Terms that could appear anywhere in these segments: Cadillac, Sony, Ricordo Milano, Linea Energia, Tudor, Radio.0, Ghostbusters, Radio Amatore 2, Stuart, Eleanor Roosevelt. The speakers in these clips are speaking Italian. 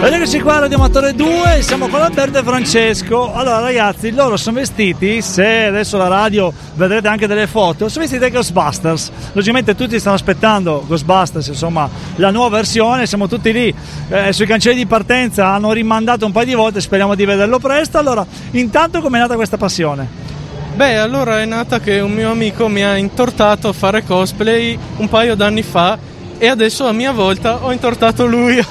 Eccoci qua, Radio Amatore 2, siamo con Alberto e Francesco. Allora ragazzi, loro sono vestiti, se adesso la radio vedrete anche delle foto, sono vestiti dai Ghostbusters. Logicamente tutti stanno aspettando Ghostbusters, insomma, la nuova versione, siamo tutti lì sui cancelli di partenza, hanno rimandato un paio di volte, speriamo di vederlo presto. Allora, intanto com'è nata questa passione? Beh, allora è nata che un mio amico mi ha intortato a fare cosplay un paio d'anni fa e adesso a mia volta ho intortato lui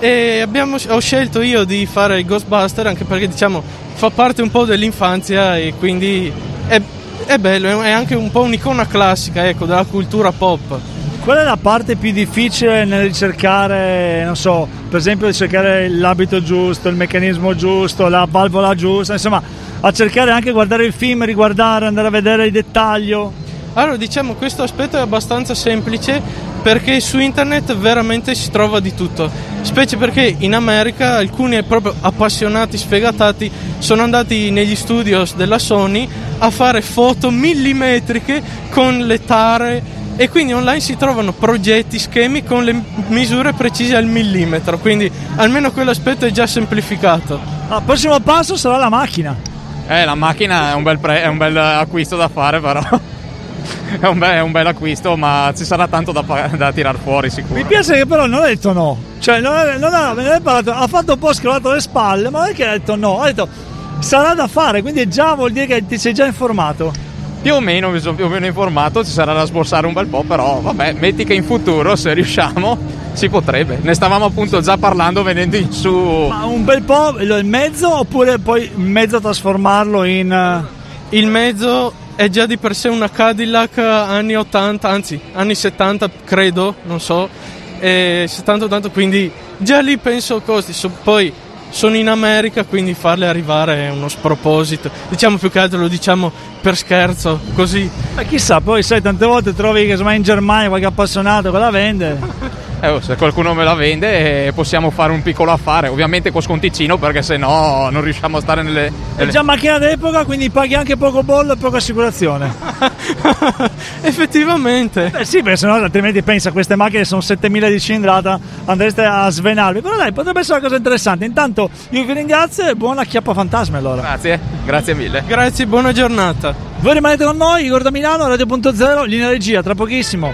e ho scelto io di fare il Ghostbuster, anche perché diciamo fa parte un po' dell'infanzia e quindi è bello, è anche un po' un'icona classica, ecco, della cultura pop. Qual è la parte più difficile nel ricercare, non so, per esempio cercare l'abito giusto, il meccanismo giusto, la valvola giusta, insomma, a cercare anche guardare il film, riguardare, andare a vedere il dettaglio? Allora diciamo questo aspetto è abbastanza semplice perché su internet veramente si trova di tutto, specie perché in America alcuni proprio appassionati sfegatati sono andati negli studios della Sony a fare foto millimetriche con le tare e quindi online si trovano progetti, schemi con le misure precise al millimetro, quindi almeno quell'aspetto è già semplificato. Il prossimo passo sarà la macchina. La macchina è un bel acquisto da fare, però è un bel acquisto, ma ci sarà tanto da tirar fuori sicuro. Mi piace che però non ha detto no, cioè non ha parlato, ha fatto un po' scrollato le spalle, ma non è che ha detto no, ha detto sarà da fare, quindi già vuol dire che ti sei già informato. Più o meno informato, ci sarà da sborsare un bel po', però vabbè, metti che in futuro, se riusciamo, si potrebbe. Ne stavamo appunto già parlando venendo in su. Ma un bel po' il mezzo, oppure poi mezzo trasformarlo in... Il mezzo è già di per sé una Cadillac anni 80, anzi anni 70 credo, non so, 70-80, quindi già lì penso costi, poi sono in America, quindi farle arrivare è uno sproposito, diciamo, più che altro lo diciamo per scherzo, così. Ma chissà, poi sai, tante volte trovi che in Germania qualche appassionato che la vende. Se qualcuno me la vende possiamo fare un piccolo affare, ovviamente con sconticino, perché se no non riusciamo a stare nelle... È già macchina d'epoca, quindi paghi anche poco bollo e poca assicurazione. Effettivamente. Beh sì, perché se no altrimenti pensa, queste macchine sono 7.000 di cilindrata, andreste a svenarvi. Però dai, potrebbe essere una cosa interessante. Intanto io vi ringrazio e buona chiappa fantasma allora. Grazie mille. Grazie, buona giornata. Voi rimanete con noi, Ricordo Milano, Radio.0, Linea Energia, tra pochissimo.